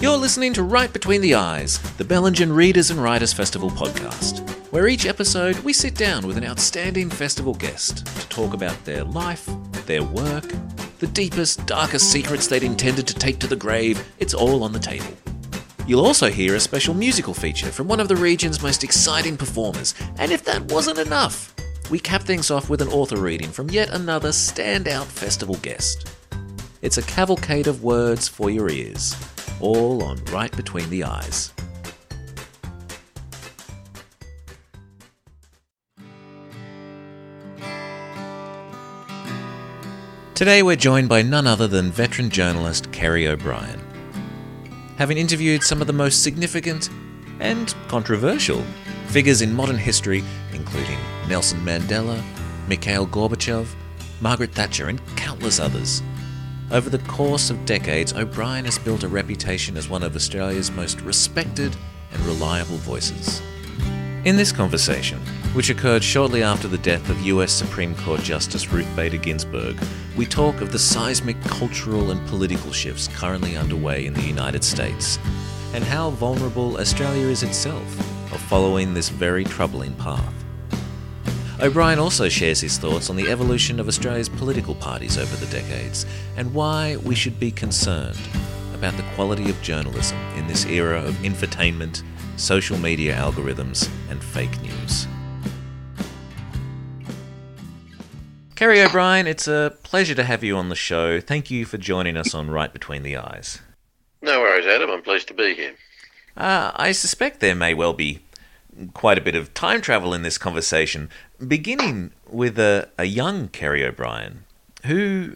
You're listening to Right Between the Eyes, the Bellingen Readers and Writers Festival podcast, where each episode we sit down with an outstanding festival guest to talk about their life, their work, the deepest, darkest secrets they'd intended to take to the grave. It's all on the table. You'll also hear a special musical feature from one of the region's most exciting performers. And if that wasn't enough, we cap things off with an author reading from yet another standout festival guest. It's a cavalcade of words for your ears. All on Right Between the Eyes. Today we're joined by none other than veteran journalist Kerry O'Brien. Having interviewed some of the most significant and controversial figures in modern history, including Nelson Mandela, Mikhail Gorbachev, Margaret Thatcher and countless others, over the course of decades, O'Brien has built a reputation as one of Australia's most respected and reliable voices. In this conversation, which occurred shortly after the death of US Supreme Court Justice Ruth Bader Ginsburg, we talk of the seismic cultural and political shifts currently underway in the United States, and how vulnerable Australia is itself of following this very troubling path. O'Brien also shares his thoughts on the evolution of Australia's political parties over the decades and why we should be concerned about the quality of journalism in this era of infotainment, social media algorithms and fake news. Kerry O'Brien, it's a pleasure to have you on the show. Thank you for joining us on Right Between the Eyes. No worries, Adam. I'm pleased to be here. I suspect there may well be quite a bit of time travel in this conversation, beginning with a young Kerry O'Brien who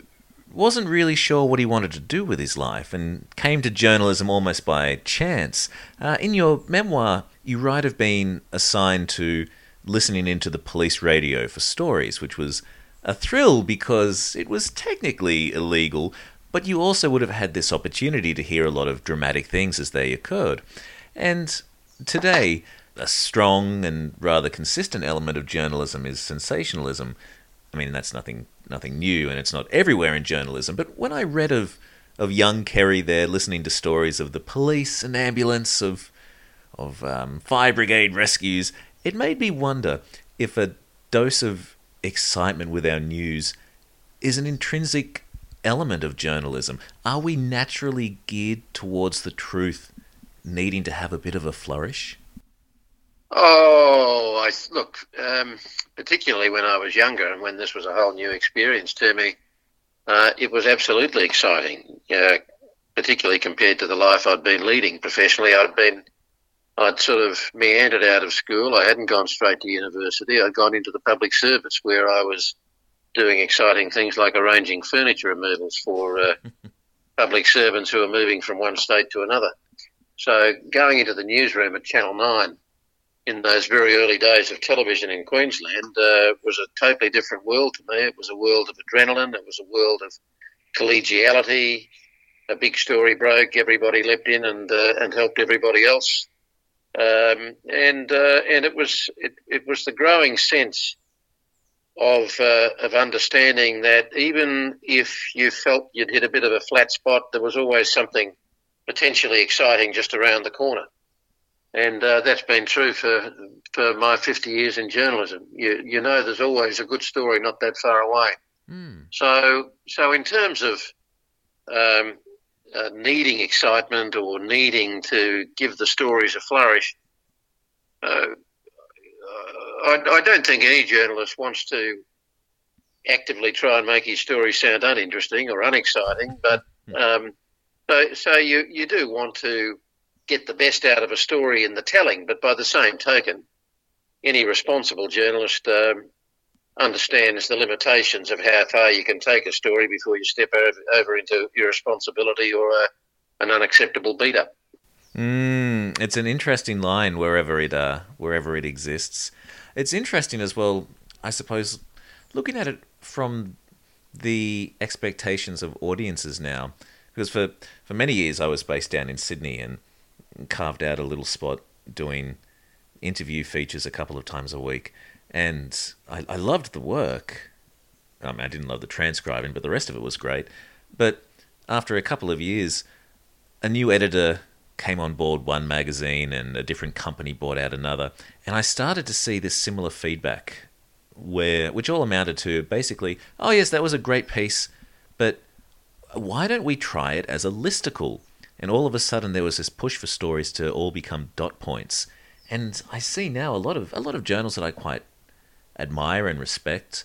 wasn't really sure what he wanted to do with his life and came to journalism almost by chance. In your memoir, you write of being assigned to listening into the police radio for stories, which was a thrill because it was technically illegal, but you also would have had this opportunity to hear a lot of dramatic things as they occurred. And today, a strong and rather consistent element of journalism is sensationalism. I mean, that's nothing new, and it's not everywhere in journalism. But when I read of young Kerry there listening to stories of the police and ambulance, of fire brigade rescues, it made me wonder if a dose of excitement with our news is an intrinsic element of journalism. Are we naturally geared towards the truth needing to have a bit of a flourish? Oh, look, particularly when I was younger and when this was a whole new experience to me, it was absolutely exciting, particularly compared to the life I'd been leading professionally. I'd sort of meandered out of school. I hadn't gone straight to university. I'd gone into the public service where I was doing exciting things like arranging furniture removals for public servants who were moving from one state to another. So going into the newsroom at Channel 9, in those very early days of television in Queensland, was a totally different world to me. It was a world of adrenaline. It was a world of collegiality. A big story broke. Everybody leapt in and helped everybody else. And it was the growing sense of understanding that even if you felt you'd hit a bit of a flat spot, there was always something potentially exciting just around the corner. And that's been true for my 50 years in journalism. You know, there's always a good story not that far away. Mm. So in terms of needing excitement or needing to give the stories a flourish, I don't think any journalist wants to actively try and make his story sound uninteresting or unexciting. But so you do want to get the best out of a story in the telling, but by the same token, any responsible journalist understands the limitations of how far you can take a story before you step over into irresponsibility or an unacceptable beat-up. It's an interesting line wherever it exists. It's interesting as well, I suppose, looking at it from the expectations of audiences now, because for many years I was based down in Sydney and carved out a little spot doing interview features a couple of times a week, and I loved the work. I mean, I didn't love the transcribing, but the rest of it was great. But after a couple of years, a new editor came on board one magazine and a different company bought out another. And I started to see this similar feedback, which all amounted to basically, oh yes, that was a great piece, but why don't we try it as a listicle? And all of a sudden there was this push for stories to all become dot points. And I see now a lot of journals that I quite admire and respect,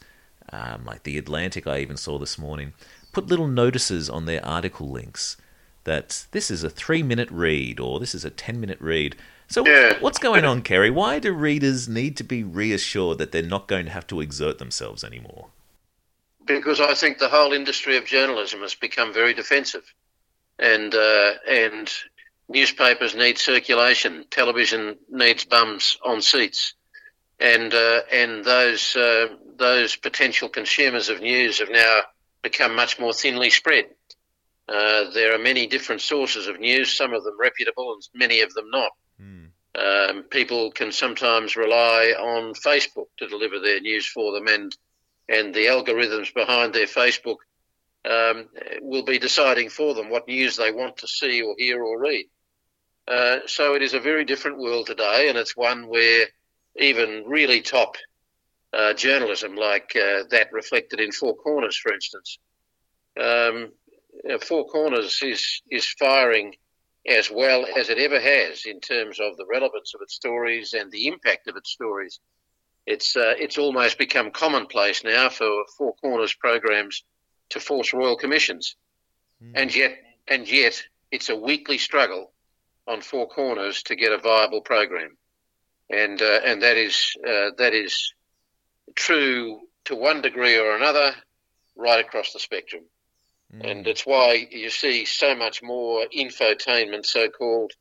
like The Atlantic I even saw this morning, put little notices on their article links that this is a 3-minute read or this is a 10-minute read. So what's going on, Kerry? Why do readers need to be reassured that they're not going to have to exert themselves anymore? Because I think the whole industry of journalism has become very defensive. And newspapers need circulation. Television needs bums on seats. And those potential consumers of news have now become much more thinly spread. There are many different sources of news, some of them reputable and many of them not. People can sometimes rely on Facebook to deliver their news for them, and the algorithms behind their Facebook will be deciding for them what news they want to see or hear or read. So it is a very different world today, and it's one where even really top journalism like that reflected in Four Corners, for instance. Four Corners is firing as well as it ever has in terms of the relevance of its stories and the impact of its stories. It's almost become commonplace now for Four Corners programs to force royal commissions. And yet it's a weekly struggle on Four Corners to get a viable program. And that is true to one degree or another right across the spectrum. And it's why you see so much more infotainment, so-called,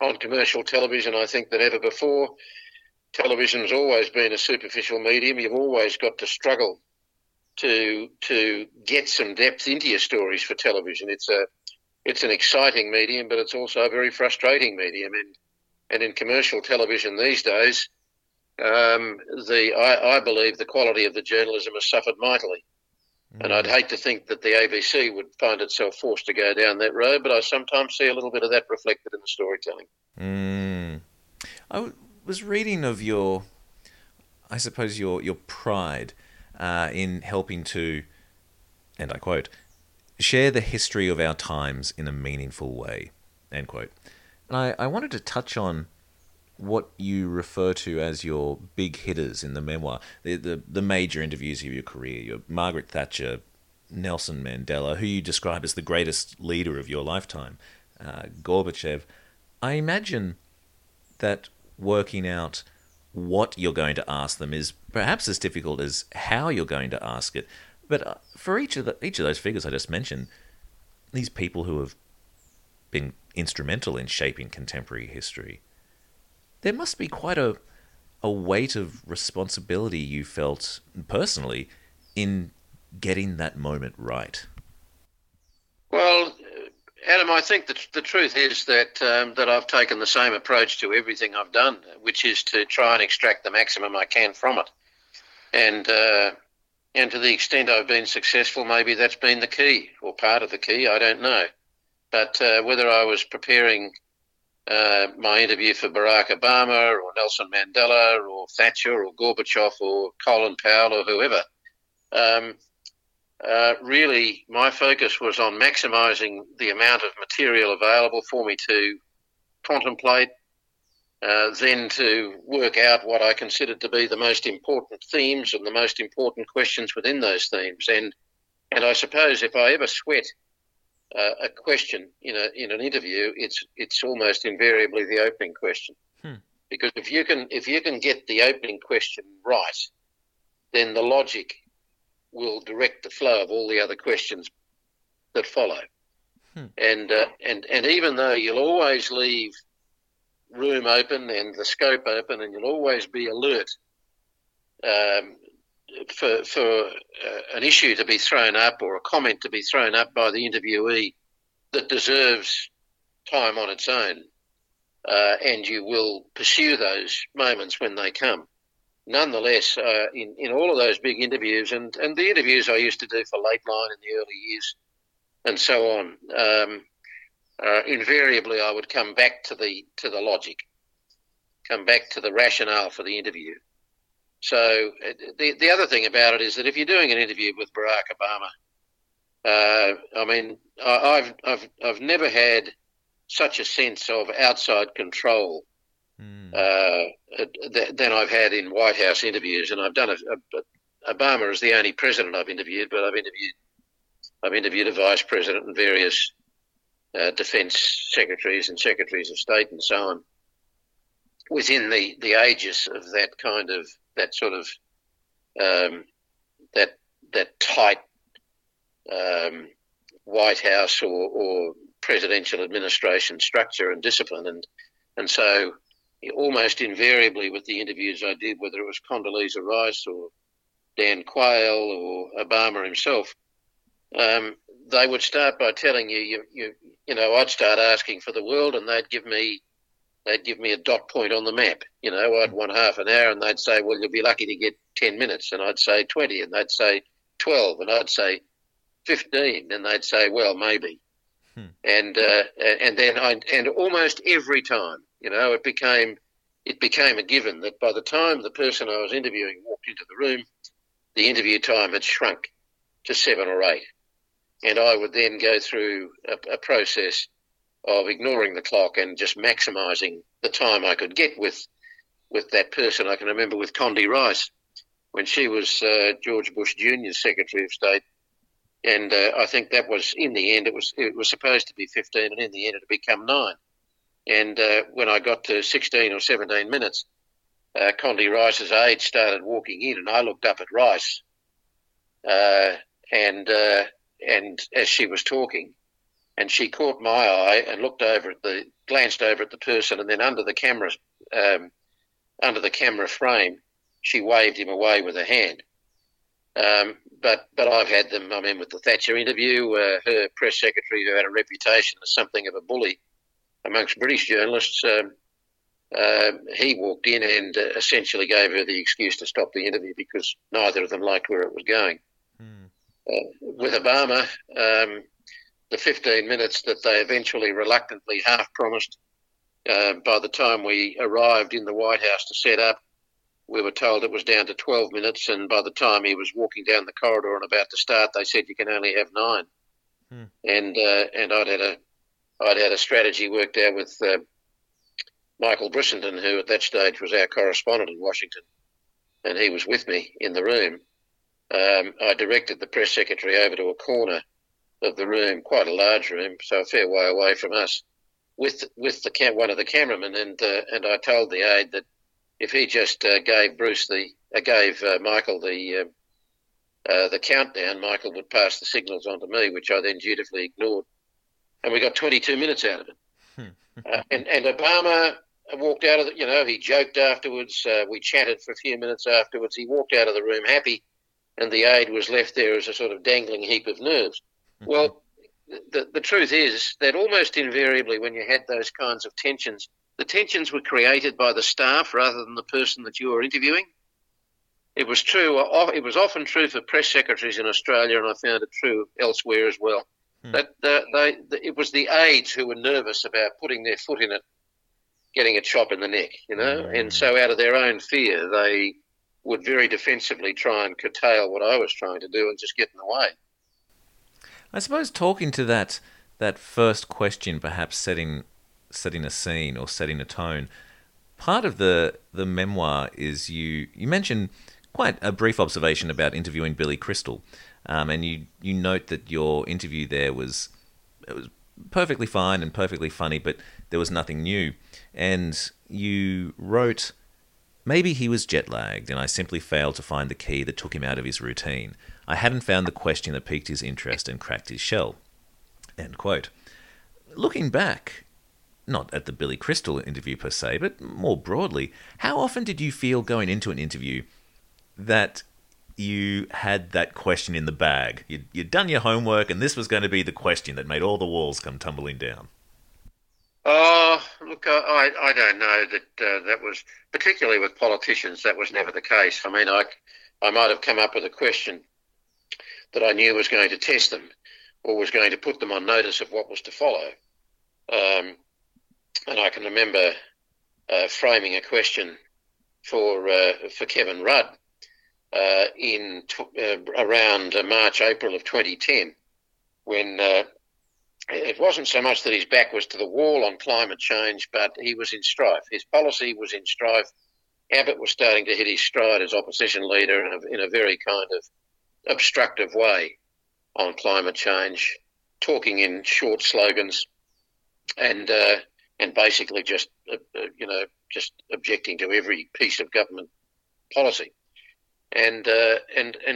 on commercial television, I think, than ever before. Television's always been a superficial medium. You've always got to struggle to get some depth into your stories for television. It's an exciting medium, but it's also a very frustrating medium. And in commercial television these days, I believe the quality of the journalism has suffered mightily. And I'd hate to think that the ABC would find itself forced to go down that road, but I sometimes see a little bit of that reflected in the storytelling. I was reading of your, I suppose, your pride in helping to, and I quote, share the history of our times in a meaningful way, end quote. And I wanted to touch on what you refer to as your big hitters in the memoir, the major interviews of your career, your Margaret Thatcher, Nelson Mandela, who you describe as the greatest leader of your lifetime, Gorbachev. I imagine that working out what you're going to ask them is perhaps as difficult as how you're going to ask it. But for each of those figures I just mentioned, these people who have been instrumental in shaping contemporary history, there must be quite a weight of responsibility you felt personally in getting that moment right. Well, Adam, I think that the truth is that I've taken the same approach to everything I've done, which is to try and extract the maximum I can from it. And to the extent I've been successful, maybe that's been the key or part of the key, I don't know. But whether I was preparing my interview for Barack Obama or Nelson Mandela or Thatcher or Gorbachev or Colin Powell or whoever. Really, my focus was on maximising the amount of material available for me to contemplate, then to work out what I considered to be the most important themes and the most important questions within those themes. And I suppose if I ever sweat a question in an interview, it's almost invariably the opening question, because if you can get the opening question right, then the logic will direct the flow of all the other questions that follow. And even though you'll always leave room open and the scope open, and you'll always be alert for an issue to be thrown up or a comment to be thrown up by the interviewee that deserves time on its own, and you will pursue those moments when they come. Nonetheless, in all of those big interviews and the interviews I used to do for Late Line in the early years and so on, invariably I would come back to the logic, come back to the rationale for the interview. So the other thing about it is that if you're doing an interview with Barack Obama, I mean, I've never had such a sense of outside control than I've had in White House interviews, and I've done Obama is the only president I've interviewed, but I've interviewed a vice president and various defence secretaries and secretaries of state and so on, within the aegis of that tight White House or presidential administration structure and discipline, and so almost invariably with the interviews I did, whether it was Condoleezza Rice or Dan Quayle or Obama himself, they would start by telling you, I'd start asking for the world, and they'd give me a dot point on the map. You know, I'd want half an hour, and they'd say, well, you'll be lucky to get 10 minutes, and I'd say 20, and they'd say 12, and I'd say 15, and they'd say, well, maybe. And then and almost every time, you know, it became a given that by the time the person I was interviewing walked into the room, the interview time had shrunk to 7 or 8. And I would then go through a process of ignoring the clock and just maximising the time I could get with that person. I can remember with Condi Rice when she was George Bush Jr.'s Secretary of State, and I think that was, in the end, it was supposed to be 15, and in the end it had become 9. And when I got to 16 or 17 minutes, Condi Rice's aide started walking in, and I looked up at Rice, and as she was talking, and she caught my eye and glanced over at the person, and then under the camera frame, she waved him away with her hand. But I've had them. I mean, with the Thatcher interview, her press secretary, who had a reputation as something of a bully amongst British journalists, he walked in and essentially gave her the excuse to stop the interview because neither of them liked where it was going. With Obama, the 15 minutes that they eventually reluctantly half-promised, by the time we arrived in the White House to set up, we were told it was down to 12 minutes, and by the time he was walking down the corridor and about to start, they said you can only have 9. And I'd had a strategy worked out with Michael Brissenden, who at that stage was our correspondent in Washington, and he was with me in the room. I directed the press secretary over to a corner of the room, quite a large room, so a fair way away from us, with one of the cameramen, and I told the aide that if he just gave Michael the countdown, Michael would pass the signals on to me, which I then dutifully ignored, and we got 22 minutes out of it. And Obama walked out of he joked afterwards. We chatted for a few minutes afterwards. He walked out of the room happy, and the aide was left there as a sort of dangling heap of nerves. Well, the truth is that almost invariably when you had those kinds of tensions, the tensions were created by the staff rather than the person that you were interviewing. It was true. It was often true for press secretaries in Australia, and I found it true elsewhere as well. That it was the aides who were nervous about putting their foot in it, getting a chop in the neck, And so out of their own fear, they would very defensively try and curtail what I was trying to do and just get in the way. I suppose talking to that first question, perhaps setting a scene or setting a tone, part of the memoir is you mention quite a brief observation about interviewing Billy Crystal. And you note that your interview there was perfectly fine and perfectly funny, but there was nothing new. And you wrote, maybe he was jet-lagged and I simply failed to find the key that took him out of his routine. I hadn't found the question that piqued his interest and cracked his shell. End quote. Looking back, not at the Billy Crystal interview per se, but more broadly, how often did you feel going into an interview that you had that question in the bag? You'd done your homework, and this was going to be the question that made all the walls come tumbling down. Oh, look, I don't know that was, particularly with politicians, that was never the case. I mean, I might have come up with a question that I knew was going to test them or was going to put them on notice of what was to follow. And I can remember framing a question for Kevin Rudd around March, April of 2010, when it wasn't so much that his back was to the wall on climate change, but he was in strife. His policy was in strife. Abbott was starting to hit his stride as opposition leader in a very kind of obstructive way on climate change, talking in short slogans and basically just objecting to every piece of government policy. And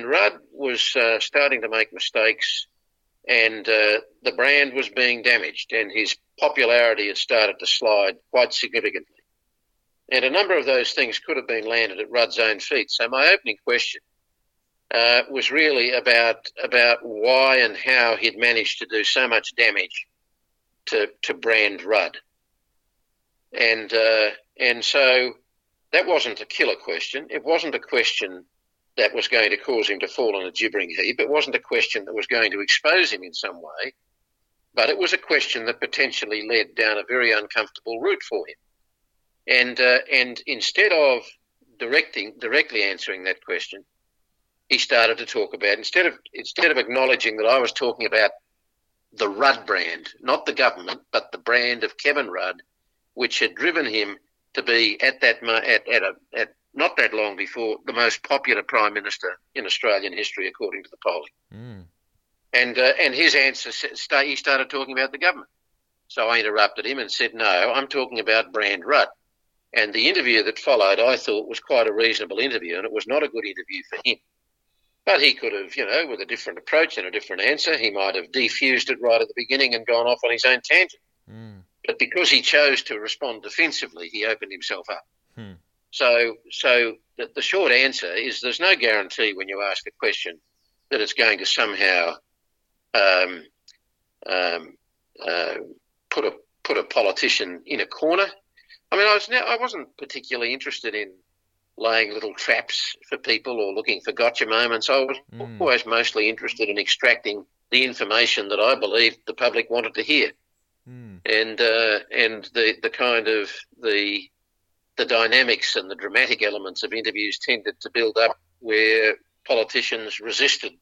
Rudd was starting to make mistakes, and the brand was being damaged, and his popularity had started to slide quite significantly. And a number of those things could have been landed at Rudd's own feet. So my opening question was really about why and how he'd managed to do so much damage to brand Rudd. And so that wasn't a killer question. It wasn't a question that was going to cause him to fall on a gibbering heap. It wasn't a question that was going to expose him in some way, but it was a question that potentially led down a very uncomfortable route for him. And instead of directly answering that question, he started to talk about, instead of acknowledging that I was talking about the Rudd brand, not the government, but the brand of Kevin Rudd, which had driven him to be at not that long before the most popular prime minister in Australian history, according to the polling. Mm. And his answer, he started talking about the government. So I interrupted him and said, no, I'm talking about brand Rudd. And the interview that followed, I thought, was quite a reasonable interview, and it was not a good interview for him. But he could have, with a different approach and a different answer, he might have defused it right at the beginning and gone off on his own tangent. Mm. But because he chose to respond defensively, he opened himself up. Hmm. So the short answer is there's no guarantee when you ask a question that it's going to somehow put a politician in a corner. I mean, I wasn't particularly interested in laying little traps for people or looking for gotcha moments. I was always mostly interested in extracting the information that I believed the public wanted to hear. Mm. And the kind of the dynamics and the dramatic elements of interviews tended to build up where politicians resisted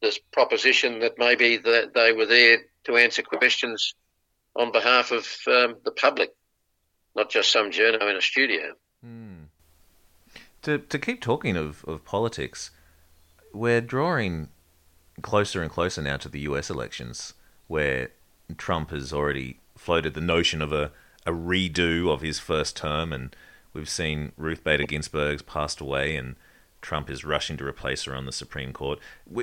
this proposition that maybe they were there to answer questions on behalf of the public, not just some journo in a studio. Mm. To keep talking of politics, we're drawing closer and closer now to the US elections, where Trump has already floated the notion of a redo of his first term, and we've seen Ruth Bader Ginsburg's passed away, and Trump is rushing to replace her on the Supreme Court,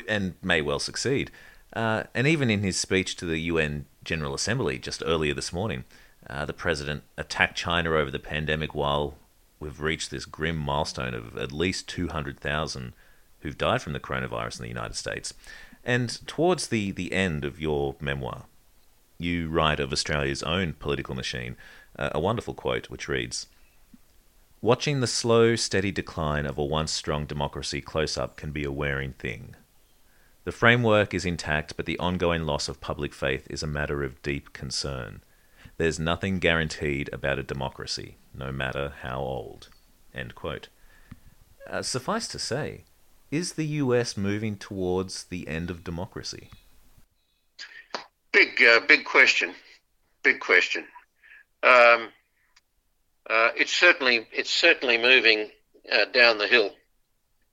and may well succeed. And even in his speech to the UN General Assembly just earlier this morning, the president attacked China over the pandemic while we've reached this grim milestone of at least 200,000 who've died from the coronavirus in the United States. And towards the end of your memoir, you write of Australia's own political machine, a wonderful quote which reads, "Watching the slow, steady decline of a once strong democracy close up can be a wearing thing. The framework is intact, but the ongoing loss of public faith is a matter of deep concern. There's nothing guaranteed about a democracy, no matter how old." End quote. Suffice to say, is the US moving towards the end of democracy? Big question. It's certainly moving down the hill,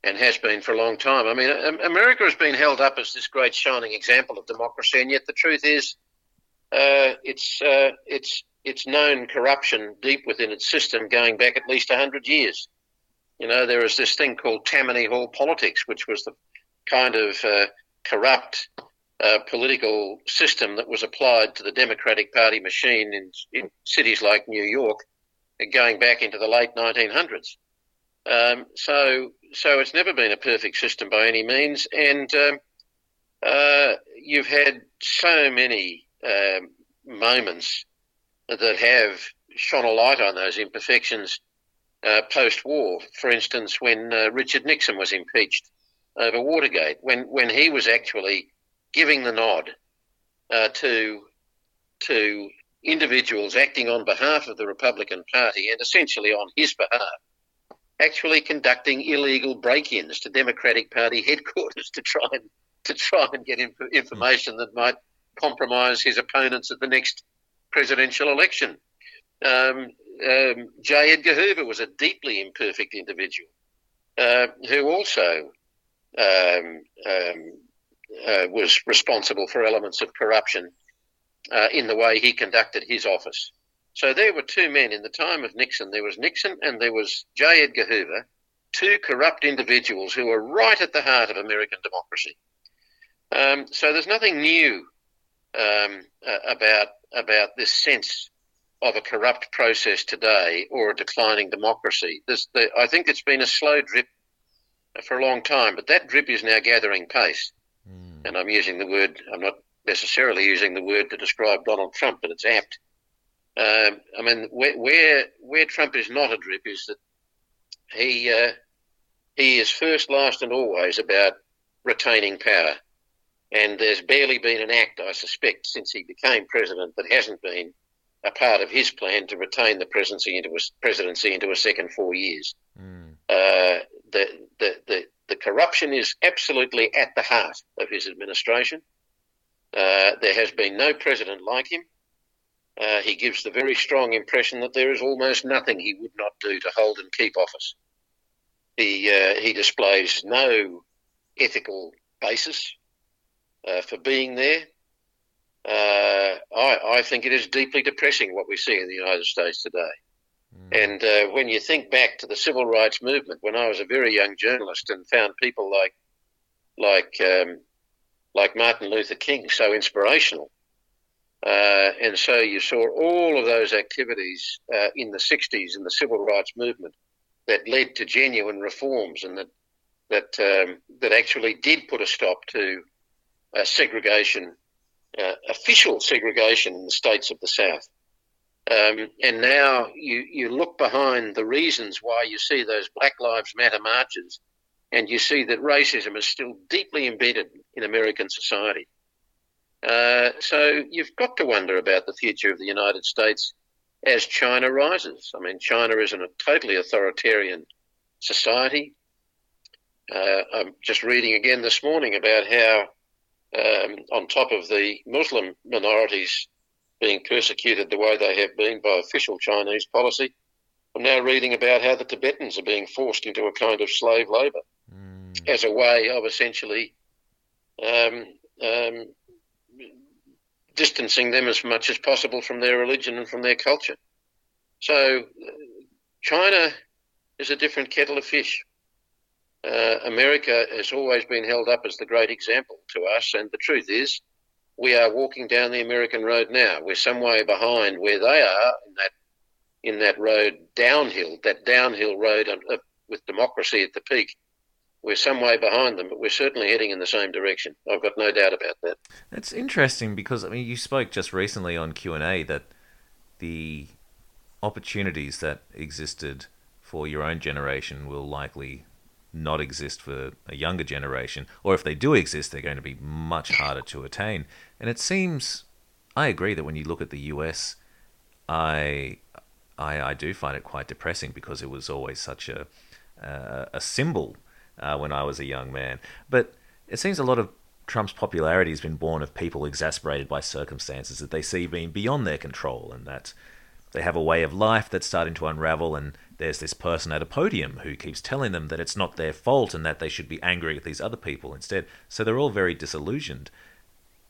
and has been for a long time. I mean, America has been held up as this great shining example of democracy, and yet the truth is, it's known corruption deep within its system going back at least 100 years. There is this thing called Tammany Hall politics, which was the kind of corrupt political system that was applied to the Democratic Party machine in cities like New York, going back into the late 1900s. So it's never been a perfect system by any means, and you've had so many moments that have shone a light on those imperfections post-war. For instance, when Richard Nixon was impeached over Watergate, when he was actually giving the nod to individuals acting on behalf of the Republican Party and essentially on his behalf, actually conducting illegal break-ins to Democratic Party headquarters to try and get information that might compromise his opponents at the next presidential election. J. Edgar Hoover was a deeply imperfect individual who also was responsible for elements of corruption in the way he conducted his office. So there were two men in the time of Nixon. There was Nixon and there was J. Edgar Hoover, two corrupt individuals who were right at the heart of American democracy. So there's nothing new about this sense of a corrupt process today or a declining democracy. I think it's been a slow drip for a long time, but that drip is now gathering pace. Mm. And I'm not necessarily using the word to describe Donald Trump, but it's apt. I mean, where Trump is not a drip is that he is first, last, and always about retaining power. And there's barely been an act, I suspect, since he became president that hasn't been a part of his plan to retain the presidency into a second 4 years. Mm. The corruption is absolutely at the heart of his administration. There has been no president like him. He gives the very strong impression that there is almost nothing he would not do to hold and keep office. He displays no ethical basis for being there. I think it is deeply depressing what we see in the United States today. Mm. And when you think back to the civil rights movement, when I was a very young journalist and found people like Martin Luther King so inspirational, and so you saw all of those activities in the 60s in the civil rights movement that led to genuine reforms and that actually did put a stop to segregation, official segregation in the states of the South. And now you look behind the reasons why you see those Black Lives Matter marches and you see that racism is still deeply embedded in American society. So you've got to wonder about the future of the United States as China rises. I mean, China is in a totally authoritarian society. I'm just reading again this morning about how on top of the Muslim minorities being persecuted the way they have been by official Chinese policy, I'm now reading about how the Tibetans are being forced into a kind of slave labour as a way of essentially distancing them as much as possible from their religion and from their culture. So China is a different kettle of fish. America has always been held up as the great example to us, and the truth is we are walking down the American road now. We're some way behind where they are in that road downhill, that downhill road with democracy at the peak. We're some way behind them, but we're certainly heading in the same direction. I've got no doubt about that. That's interesting because, I mean, you spoke just recently on Q&A that the opportunities that existed for your own generation will likely not exist for a younger generation, or if they do exist, they're going to be much harder to attain. And it seems, I agree that when you look at the US, I do find it quite depressing because it was always such a symbol when I was a young man. But it seems a lot of Trump's popularity has been born of people exasperated by circumstances that they see being beyond their control, and that they have a way of life that's starting to unravel, and there's this person at a podium who keeps telling them that it's not their fault and that they should be angry at these other people instead. So they're all very disillusioned.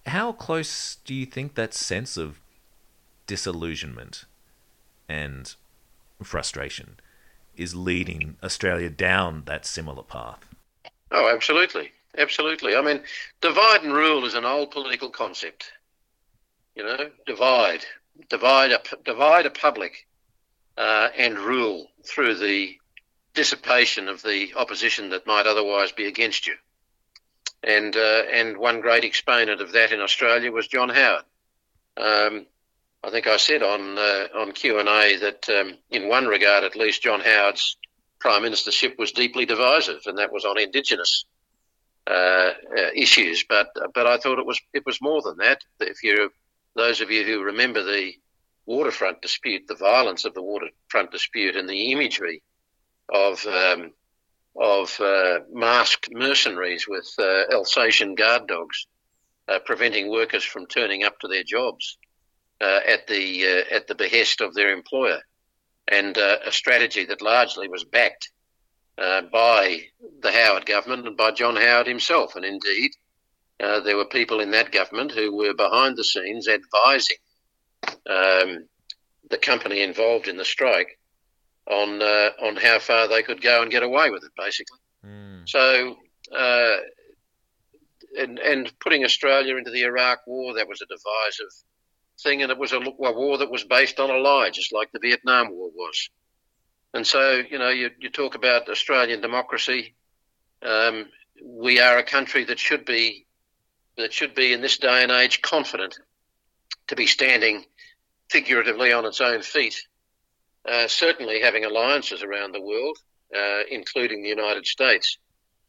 How close do you think that sense of disillusionment and frustration is leading Australia down that similar path? Oh, absolutely. Absolutely. I mean, divide and rule is an old political concept. You know, divide a public and rule through the dissipation of the opposition that might otherwise be against you. And one great exponent of that in Australia was John Howard. I think I said on Q&A that in one regard, at least, John Howard's prime ministership was deeply divisive, and that was on Indigenous issues. But I thought it was more than that. If those of you who remember the waterfront dispute, the violence of the waterfront dispute, and the imagery of masked mercenaries with Alsatian guard dogs preventing workers from turning up to their jobs at the behest of their employer, and a strategy that largely was backed by the Howard government and by John Howard himself. And indeed, there were people in that government who were behind the scenes advising the company involved in the strike on how far they could go and get away with it, basically. Mm. So, and putting Australia into the Iraq War, that was a divisive thing, and it was a war that was based on a lie, just like the Vietnam War was. And so, you know, you talk about Australian democracy. We are a country that should be in this day and age confident to be standing figuratively on its own feet, certainly having alliances around the world, including the United States,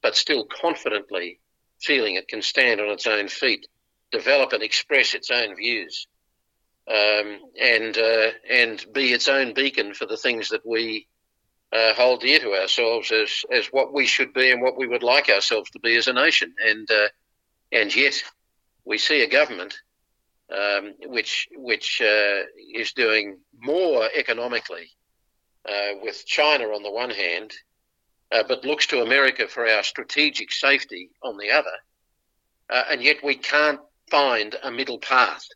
but still confidently feeling it can stand on its own feet, develop and express its own views, and be its own beacon for the things that we hold dear to ourselves as what we should be and what we would like ourselves to be as a nation. And yet we see a government which is doing more economically with China on the one hand, but looks to America for our strategic safety on the other, and yet we can't find a middle path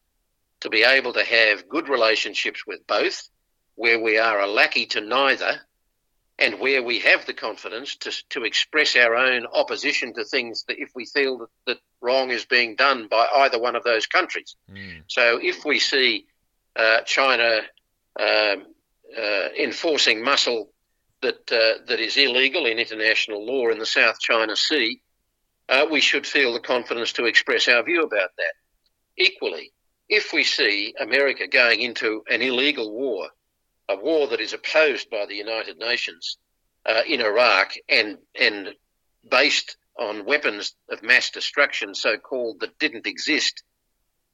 to be able to have good relationships with both, where we are a lackey to neither, and where we have the confidence to express our own opposition to things that if we feel that wrong is being done by either one of those countries. Mm. So if we see China enforcing muscle that is illegal in international law in the South China Sea, we should feel the confidence to express our view about that. Equally, if we see America going into an illegal war, a war that is opposed by the United Nations in Iraq and based on weapons of mass destruction, so-called, that didn't exist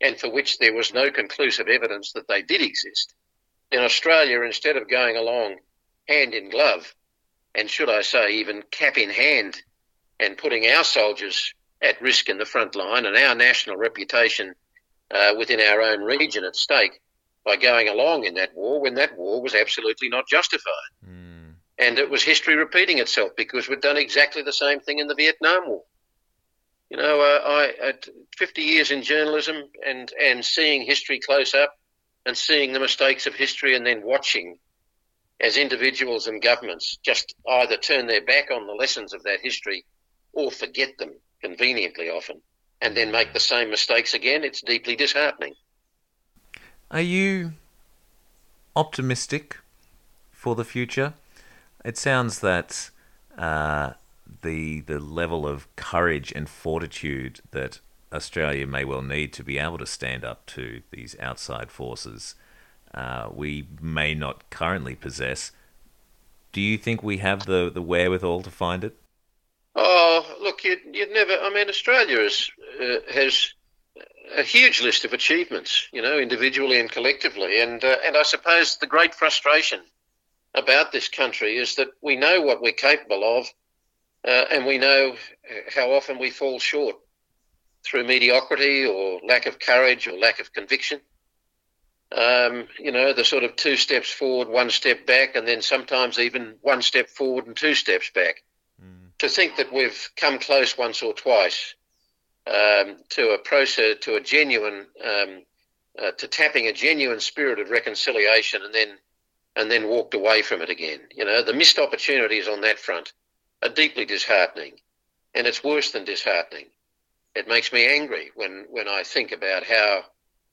and for which there was no conclusive evidence that they did exist, then Australia, instead of going along hand in glove and, should I say, even cap in hand and putting our soldiers at risk in the front line and our national reputation within our own region at stake, by going along in that war when that war was absolutely not justified. Mm. And it was history repeating itself because we'd done exactly the same thing in the Vietnam War. You know, I at 50 years in journalism and seeing history close up and seeing the mistakes of history and then watching as individuals and governments just either turn their back on the lessons of that history or forget them conveniently often and then make the same mistakes again, it's deeply disheartening. Are you optimistic for the future? It sounds that the level of courage and fortitude that Australia may well need to be able to stand up to these outside forces we may not currently possess. Do you think we have the wherewithal to find it? Oh, look, you'd never... I mean, Australia has a huge list of achievements, you know, individually and collectively. And I suppose the great frustration about this country is that we know what we're capable of and we know how often we fall short through mediocrity or lack of courage or lack of conviction. You know, the sort of two steps forward, one step back, and then sometimes even one step forward and two steps back. Mm. To think that we've come close once or twice to tapping a genuine spirit of reconciliation and then walked away from it again. You know, the missed opportunities on that front are deeply disheartening, and it's worse than disheartening. It makes me angry when I think about how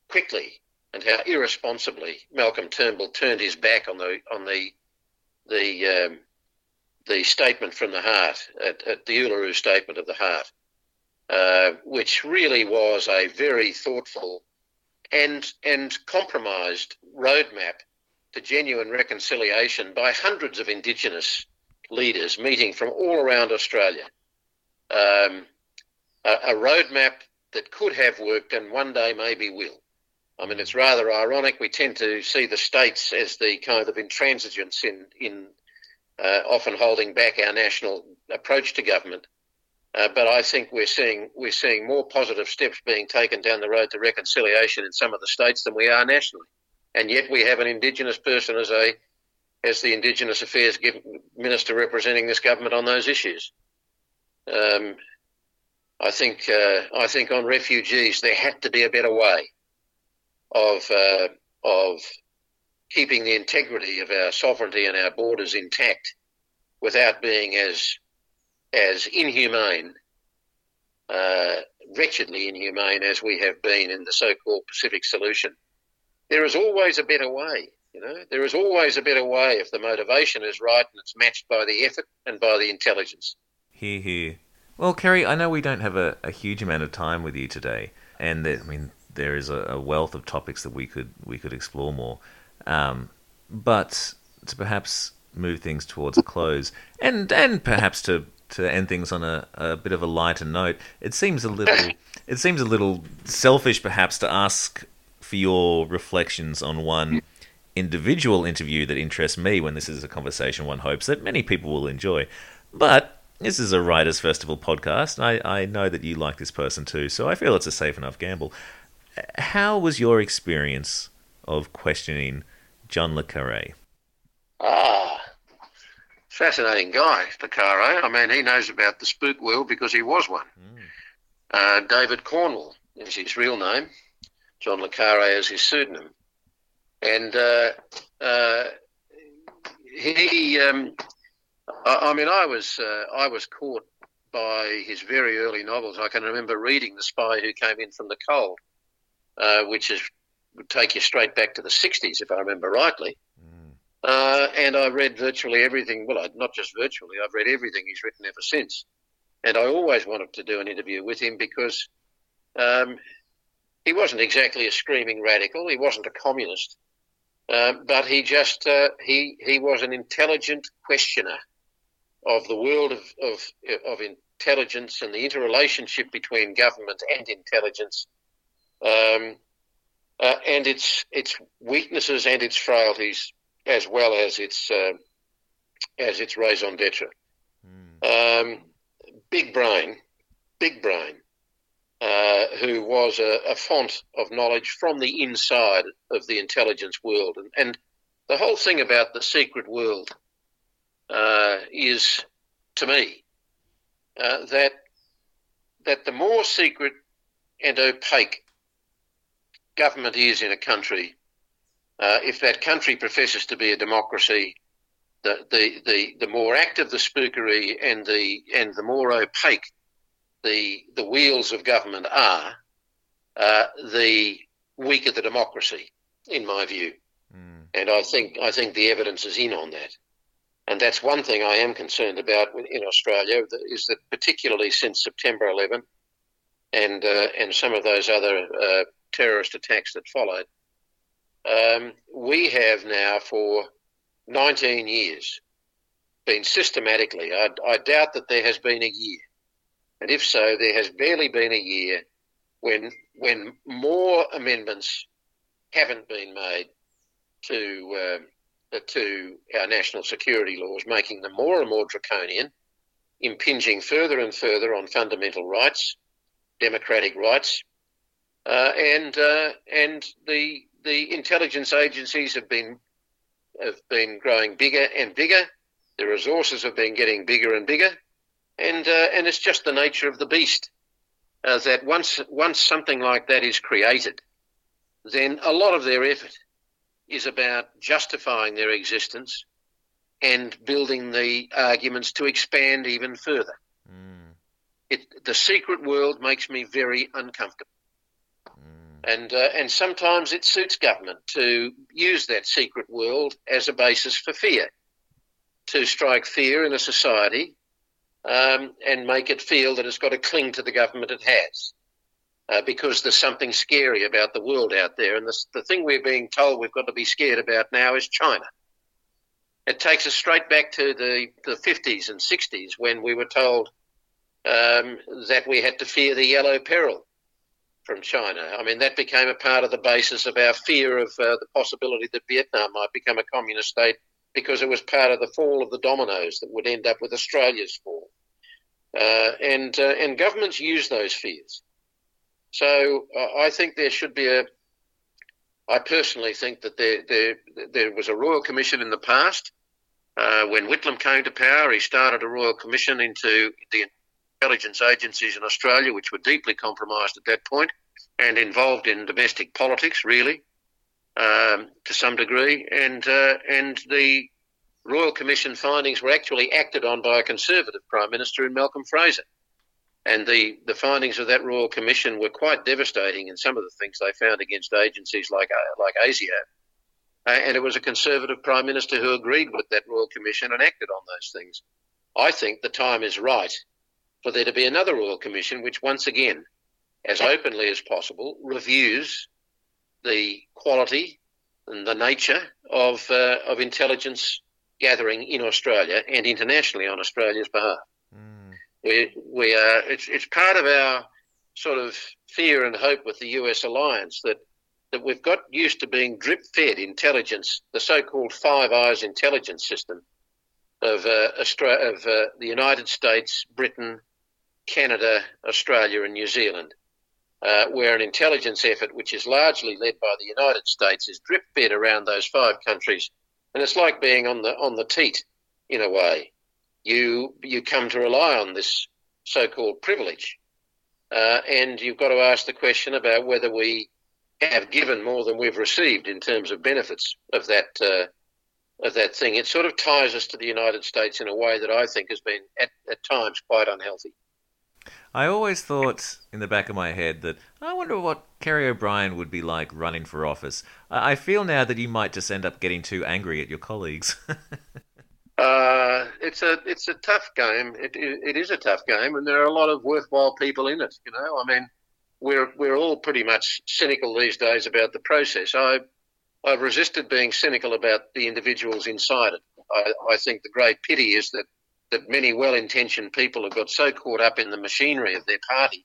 quickly and how irresponsibly Malcolm Turnbull turned his back on the statement from the heart at the Uluru Statement of the Heart. Which really was a very thoughtful and compromised roadmap to genuine reconciliation by hundreds of Indigenous leaders meeting from all around Australia. A roadmap that could have worked and one day maybe will. I mean, it's rather ironic. We tend to see the states as the kind of intransigence in often holding back our national approach to government. But I think we're seeing more positive steps being taken down the road to reconciliation in some of the states than we are nationally, and yet we have an Indigenous person as the Indigenous Affairs Minister representing this government on those issues. I think on refugees there had to be a better way of keeping the integrity of our sovereignty and our borders intact without being as inhumane, wretchedly inhumane as we have been in the so-called Pacific solution. There is always a better way, you know. There is always a better way if the motivation is right and it's matched by the effort and by the intelligence. Hear, hear. Well, Kerry, I know we don't have a huge amount of time with you today, and there is a wealth of topics that we could explore more. But to perhaps move things towards a close, and perhaps to end things on a bit of a lighter note, it seems a little selfish perhaps to ask for your reflections on one individual interview that interests me when this is a conversation one hopes that many people will enjoy. But this is a Writers' Festival podcast, and I know that you like this person too, so I feel it's a safe enough gamble. How was your experience of questioning John le Carré? Fascinating guy, Le Carré. I mean, he knows about the spook world because he was one. David Cornwell is his real name. John le Carré is his pseudonym. And I was caught by his very early novels. I can remember reading The Spy Who Came in from the Cold, which would take you straight back to the 60s, if I remember rightly. And I read virtually everything. Well, not just virtually. I've read everything he's written ever since. And I always wanted to do an interview with him because he wasn't exactly a screaming radical. He wasn't a communist. But he just he was an intelligent questioner of the world of intelligence and the interrelationship between government and intelligence, and its weaknesses and its frailties, as well as its raison d'etre. Big brain, who was a font of knowledge from the inside of the intelligence world. And the whole thing about the secret world is, to me, that the more secret and opaque government is in a country, if that country professes to be a democracy, the more active the spookery and the more opaque the wheels of government are, the weaker the democracy, in my view. And I think the evidence is in on that. And that's one thing I am concerned about in Australia, is that particularly since September 11 and some of those other terrorist attacks that followed, we have now for 19 years been systematically, I doubt that there has been a year, and if so, there has barely been a year when more amendments haven't been made to our national security laws, making them more and more draconian, impinging further and further on fundamental rights, democratic rights, and the intelligence agencies have been growing bigger and bigger. The resources have been getting bigger and bigger, and it's just the nature of the beast that once something like that is created, then a lot of their effort is about justifying their existence and building the arguments to expand even further. The secret world makes me very uncomfortable. And sometimes it suits government to use that secret world as a basis for fear, to strike fear in a society and make it feel that it's got to cling to the government it has because there's something scary about the world out there. And the thing we're being told we've got to be scared about now is China. It takes us straight back to the 50s and 60s when we were told that we had to fear the yellow peril. from China. I mean, that became a part of the basis of our fear of the possibility that Vietnam might become a communist state, because it was part of the fall of the dominoes that would end up with Australia's fall. And governments use those fears. So I think there should be a... I personally think that there was a royal commission in the past. When Whitlam came to power, he started a royal commission into the intelligence agencies in Australia, which were deeply compromised at that point and involved in domestic politics, really, to some degree. And the royal commission findings were actually acted on by a Conservative Prime Minister in Malcolm Fraser. And the findings of that royal commission were quite devastating in some of the things they found against agencies like ASIO. And it was a Conservative Prime Minister who agreed with that royal commission and acted on those things. I think the time is right for there to be another royal commission which, once again, as openly as possible, reviews the quality and the nature of intelligence gathering in Australia and internationally on Australia's behalf. We are. It's part of our sort of fear and hope with the US alliance that we've got used to being drip-fed intelligence, the so-called Five Eyes intelligence system of the United States, Britain, Canada, Australia, and New Zealand, where an intelligence effort, which is largely led by the United States, is drip-fed around those five countries, and it's like being on the teat in a way. You come to rely on this so-called privilege, and you've got to ask the question about whether we have given more than we've received in terms of benefits of that thing. It sort of ties us to the United States in a way that I think has been at times quite unhealthy. I always thought in the back of my head that I wonder what Kerry O'Brien would be like running for office. I feel now that you might just end up getting too angry at your colleagues. It's a tough game. It is a tough game, and there are a lot of worthwhile people in it. You know, I mean, we're all pretty much cynical these days about the process. I've resisted being cynical about the individuals inside it. I think the great pity is that many well-intentioned people have got so caught up in the machinery of their party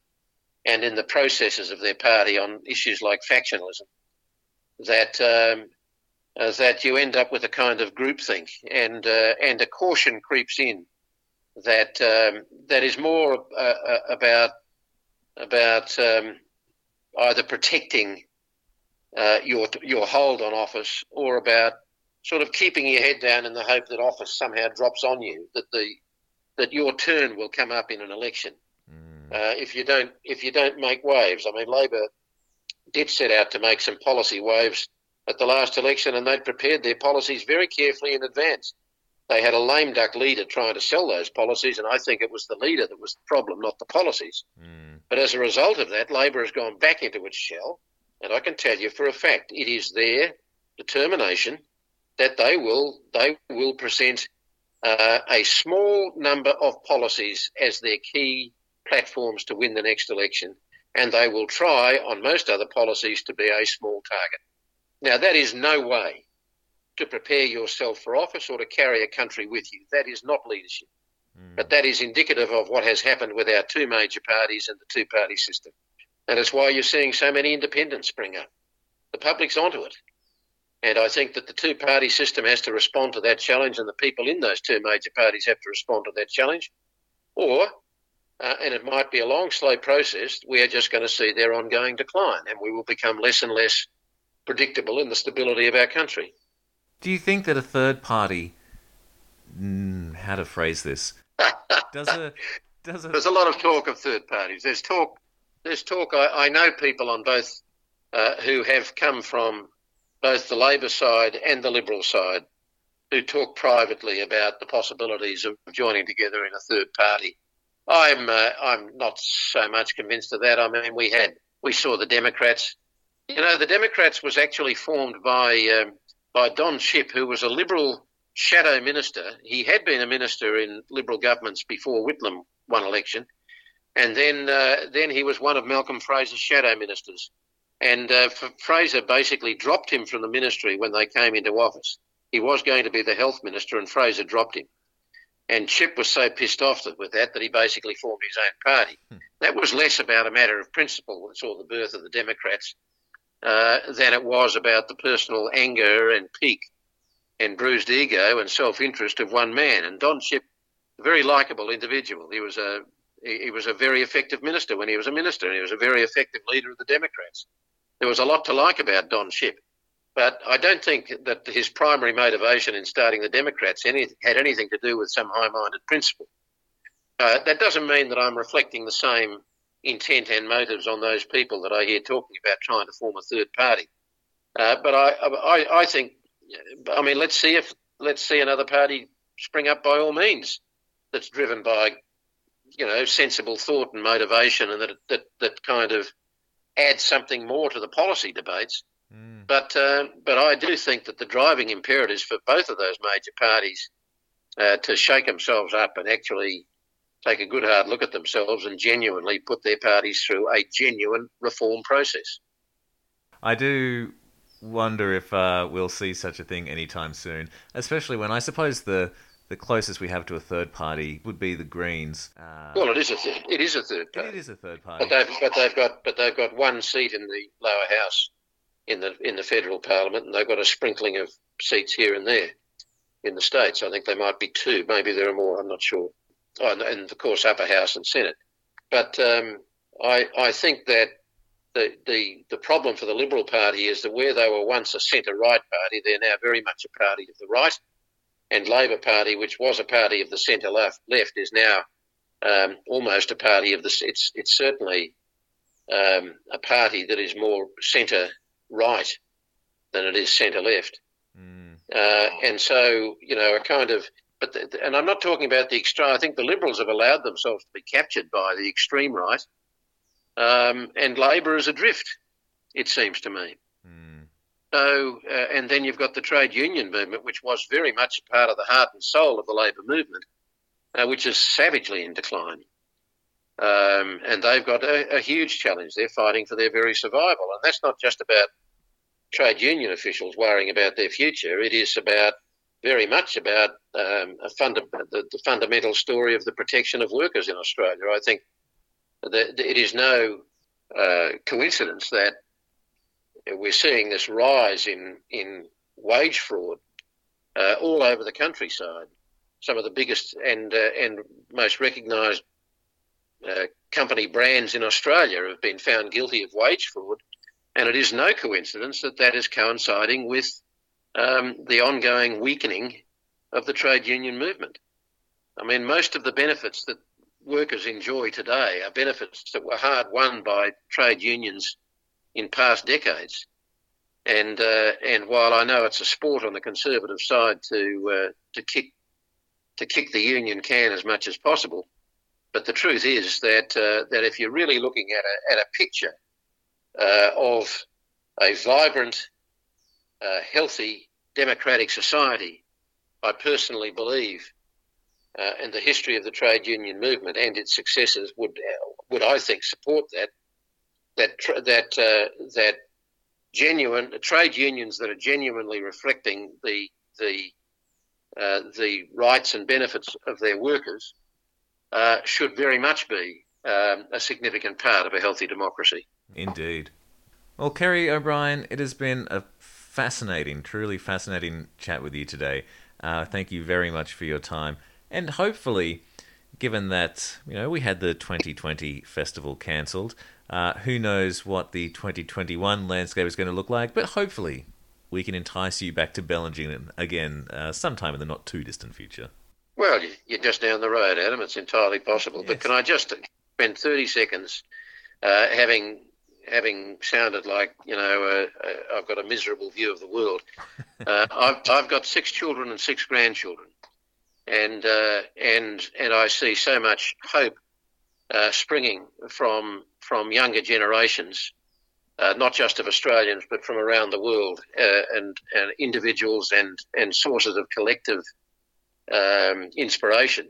and in the processes of their party on issues like factionalism that you end up with a kind of groupthink, and a caution creeps in that is more about either protecting your hold on office or about sort of keeping your head down in the hope that office somehow drops on you, that your turn will come up in an election if you don't make waves. I mean, Labor did set out to make some policy waves at the last election, and they'd prepared their policies very carefully in advance. They had a lame duck leader trying to sell those policies, and I think it was the leader that was the problem, not the policies. Mm. But as a result of that, Labor has gone back into its shell, and I can tell you for a fact it is their determination that they will present a small number of policies as their key platforms to win the next election, and they will try on most other policies to be a small target. Now, that is no way to prepare yourself for office or to carry a country with you. That is not leadership. Mm. But that is indicative of what has happened with our two major parties and the two-party system. And it's why you're seeing so many independents spring up. The public's onto it. And I think that the two-party system has to respond to that challenge, and the people in those two major parties have to respond to that challenge. Or, and it might be a long, slow process, we are just going to see their ongoing decline, and we will become less and less predictable in the stability of our country. Do you think that a third party, how to phrase this? There's a lot of talk of third parties. There's talk. I know people on both who have come from both the Labor side and the Liberal side who talk privately about the possibilities of joining together in a third party. I'm not so much convinced of that. I mean, we saw the Democrats. You know, the Democrats was actually formed by Don Chipp, who was a Liberal shadow minister. He had been a minister in Liberal governments before Whitlam won election, and then he was one of Malcolm Fraser's shadow ministers. And Fraser basically dropped him from the ministry when they came into office. He was going to be the health minister, and Fraser dropped him. And Chipp was so pissed off with that he basically formed his own party. That was less about a matter of principle that saw the birth of the Democrats than it was about the personal anger and pique and bruised ego and self-interest of one man. And Don Chipp, a very likeable individual. He was a very effective minister when he was a minister, and he was a very effective leader of the Democrats. There was a lot to like about Don Chipp. But I don't think that his primary motivation in starting the Democrats had anything to do with some high-minded principle. That doesn't mean that I'm reflecting the same intent and motives on those people that I hear talking about trying to form a third party. But I think let's see another party spring up by all means that's driven by, sensible thought and motivation, and that kind of adds something more to the policy debates. But I do think that the driving imperatives for both of those major parties to shake themselves up and actually take a good hard look at themselves and genuinely put their parties through a genuine reform process. I do wonder if we'll see such a thing anytime soon, especially when I suppose the closest we have to a third party would be the Greens. Well, it is a third party. It is a third party. But they've got one seat in the lower house in the federal parliament, and they've got a sprinkling of seats here and there in the states. I think there might be two. Maybe there are more. I'm not sure. Oh, and of course, upper house and Senate. But I think that the problem for the Liberal Party is that where they were once a centre-right party, they're now very much a party of the right. And Labor Party, which was a party of the centre-left, is now almost a party of the... It's certainly a party that is more centre-right than it is centre-left. And so, a kind of... And I'm not talking about the extreme... I think the Liberals have allowed themselves to be captured by the extreme right, and Labor is adrift, it seems to me. So, and then you've got the trade union movement, which was very much part of the heart and soul of the Labor movement, which is savagely in decline. And they've got a huge challenge. They're fighting for their very survival. And that's not just about trade union officials worrying about their future. It is very much about the fundamental story of the protection of workers in Australia. I think that it is no coincidence that we're seeing this rise in wage fraud all over the countryside. Some of the biggest and most recognised company brands in Australia have been found guilty of wage fraud, and it is no coincidence that is coinciding with the ongoing weakening of the trade union movement. I mean, most of the benefits that workers enjoy today are benefits that were hard won by trade unions in past decades, and while I know it's a sport on the Conservative side to kick the union can as much as possible, but the truth is that if you're really looking at a picture of a vibrant, healthy, democratic society, I personally believe, and the history of the trade union movement and its successors would I think support that. That genuine trade unions that are genuinely reflecting the rights and benefits of their workers should very much be a significant part of a healthy democracy. Indeed. Well, Kerry O'Brien, it has been a fascinating, truly fascinating chat with you today. Thank you very much for your time, and hopefully, given that we had the 2020 festival cancelled. Who knows what the 2021 landscape is going to look like, but hopefully we can entice you back to Bellingen again sometime in the not-too-distant future. Well, you're just down the road, Adam. It's entirely possible. Yes. But can I just spend 30 seconds having sounded like, I've got a miserable view of the world. I've got 6 children and 6 grandchildren, and I see so much hope springing from younger generations, not just of Australians, but from around the world, and individuals and sources of collective inspiration.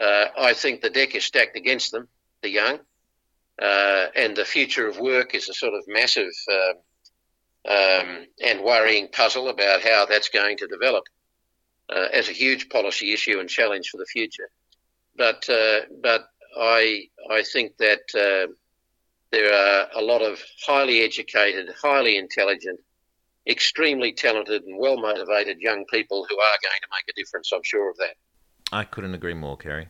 I think the deck is stacked against them, the young, and the future of work is a sort of massive and worrying puzzle about how that's going to develop. as a huge policy issue and challenge for the future. But I think that there are a lot of highly educated, highly intelligent, extremely talented and well-motivated young people who are going to make a difference. I'm sure of that. I couldn't agree more, Kerry.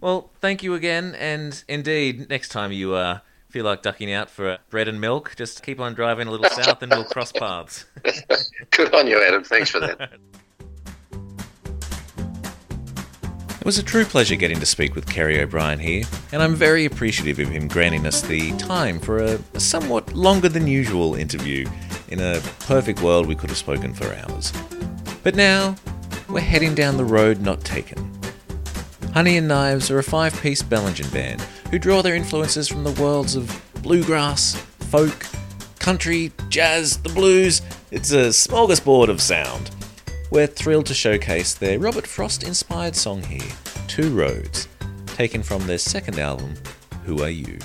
Well, thank you again. And indeed, next time you feel like ducking out for bread and milk, just keep on driving a little south and we'll cross paths. Good on you, Adam. Thanks for that. It was a true pleasure getting to speak with Kerry O'Brien here, and I'm very appreciative of him granting us the time for a somewhat longer than usual interview. In a perfect world, we could have spoken for hours. But now, we're heading down the road not taken. Honey and Knives are a five-piece Bellingen band who draw their influences from the worlds of bluegrass, folk, country, jazz, the blues. It's a smorgasbord of sound. We're thrilled to showcase their Robert Frost-inspired song here, Two Roads, taken from their second album, Who Are You?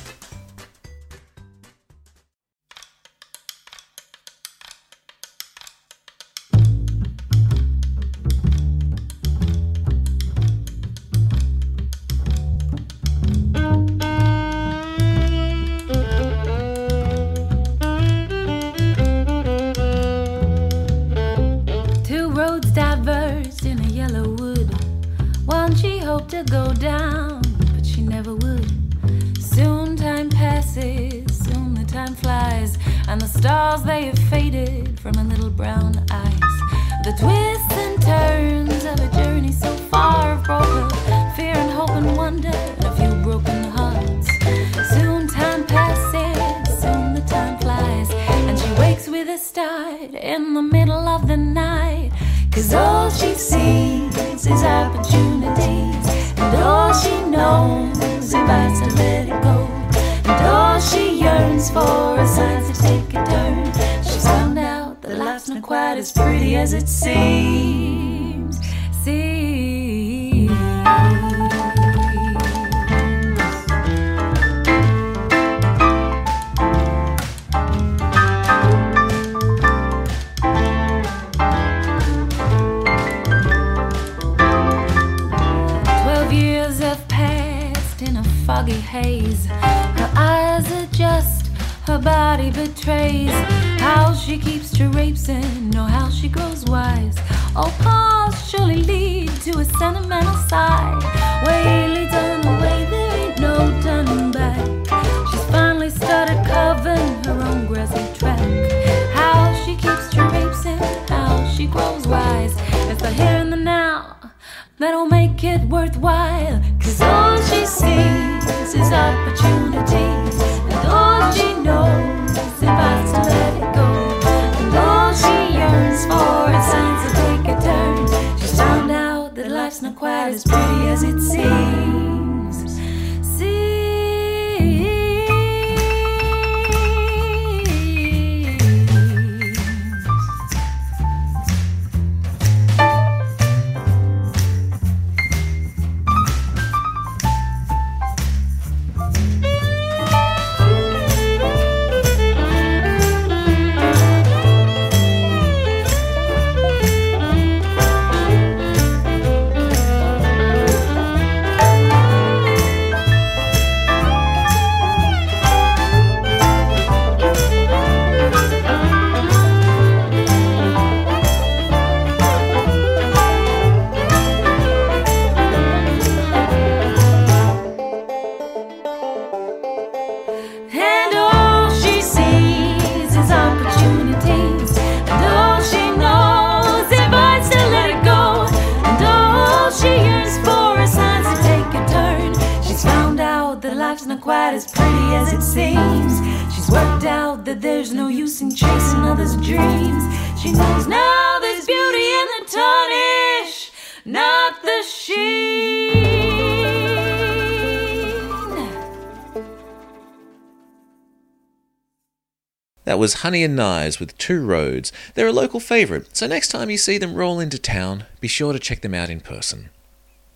That was Honey and Knives with Two Roads. They're a local favourite, so next time you see them roll into town, be sure to check them out in person.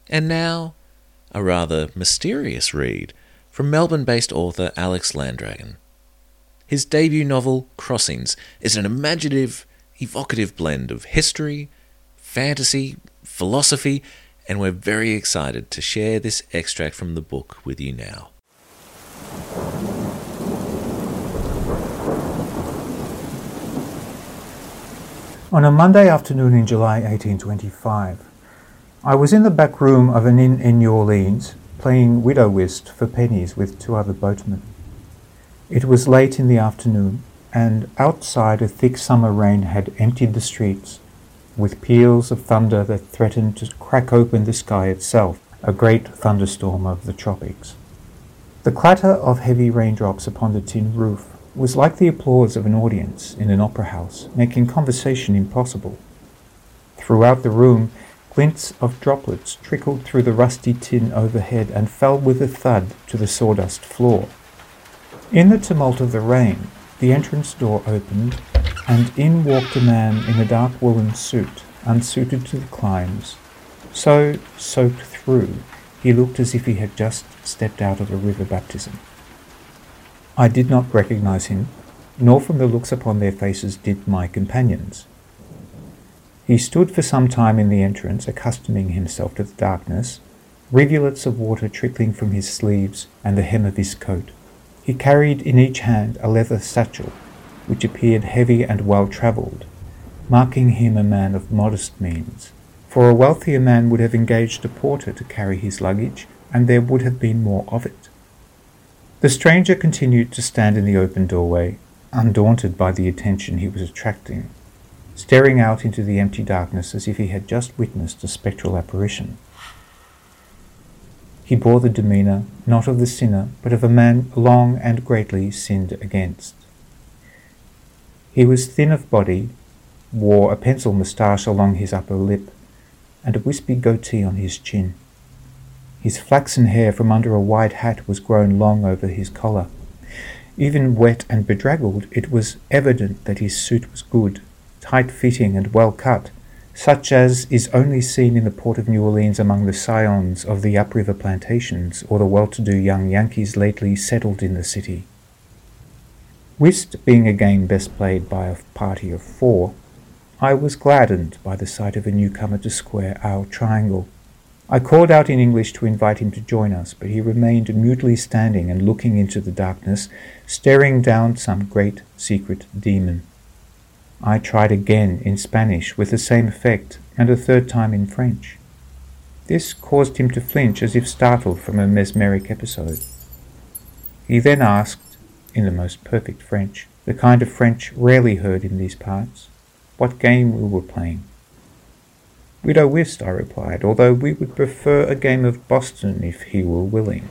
And now, a rather mysterious read from Melbourne-based author Alex Landragon. His debut novel, Crossings, is an imaginative, evocative blend of history, fantasy, philosophy, and we're very excited to share this extract from the book with you now. On a Monday afternoon in July 1825, I was in the back room of an inn in New Orleans playing widow whist for pennies with two other boatmen. It was late in the afternoon, and outside a thick summer rain had emptied the streets with peals of thunder that threatened to crack open the sky itself, a great thunderstorm of the tropics. The clatter of heavy raindrops upon the tin roof was like the applause of an audience in an opera house, making conversation impossible. Throughout the room, glints of droplets trickled through the rusty tin overhead and fell with a thud to the sawdust floor. In the tumult of the rain, the entrance door opened, and in walked a man in a dark woolen suit, unsuited to the climes. So soaked through, he looked as if he had just stepped out of a river baptism. I did not recognize him, nor from the looks upon their faces did my companions. He stood for some time in the entrance, accustoming himself to the darkness, rivulets of water trickling from his sleeves and the hem of his coat. He carried in each hand a leather satchel, which appeared heavy and well-travelled, marking him a man of modest means, for a wealthier man would have engaged a porter to carry his luggage, and there would have been more of it. The stranger continued to stand in the open doorway, undaunted by the attention he was attracting, staring out into the empty darkness as if he had just witnessed a spectral apparition. He bore the demeanour, not of the sinner, but of a man long and greatly sinned against. He was thin of body, wore a pencil moustache along his upper lip, and a wispy goatee on his chin. His flaxen hair from under a wide hat was grown long over his collar. Even wet and bedraggled, it was evident that his suit was good, tight-fitting and well-cut, such as is only seen in the port of New Orleans among the scions of the upriver plantations or the well-to-do young Yankees lately settled in the city. Whist being a game best played by a party of four, I was gladdened by the sight of a newcomer to square our triangle. I called out in English to invite him to join us, but he remained mutely standing and looking into the darkness, staring down some great secret demon. I tried again in Spanish with the same effect, and a third time in French. This caused him to flinch as if startled from a mesmeric episode. He then asked, in the most perfect French, the kind of French rarely heard in these parts, what game we were playing. Widow whist, I replied, although we would prefer a game of Boston if he were willing.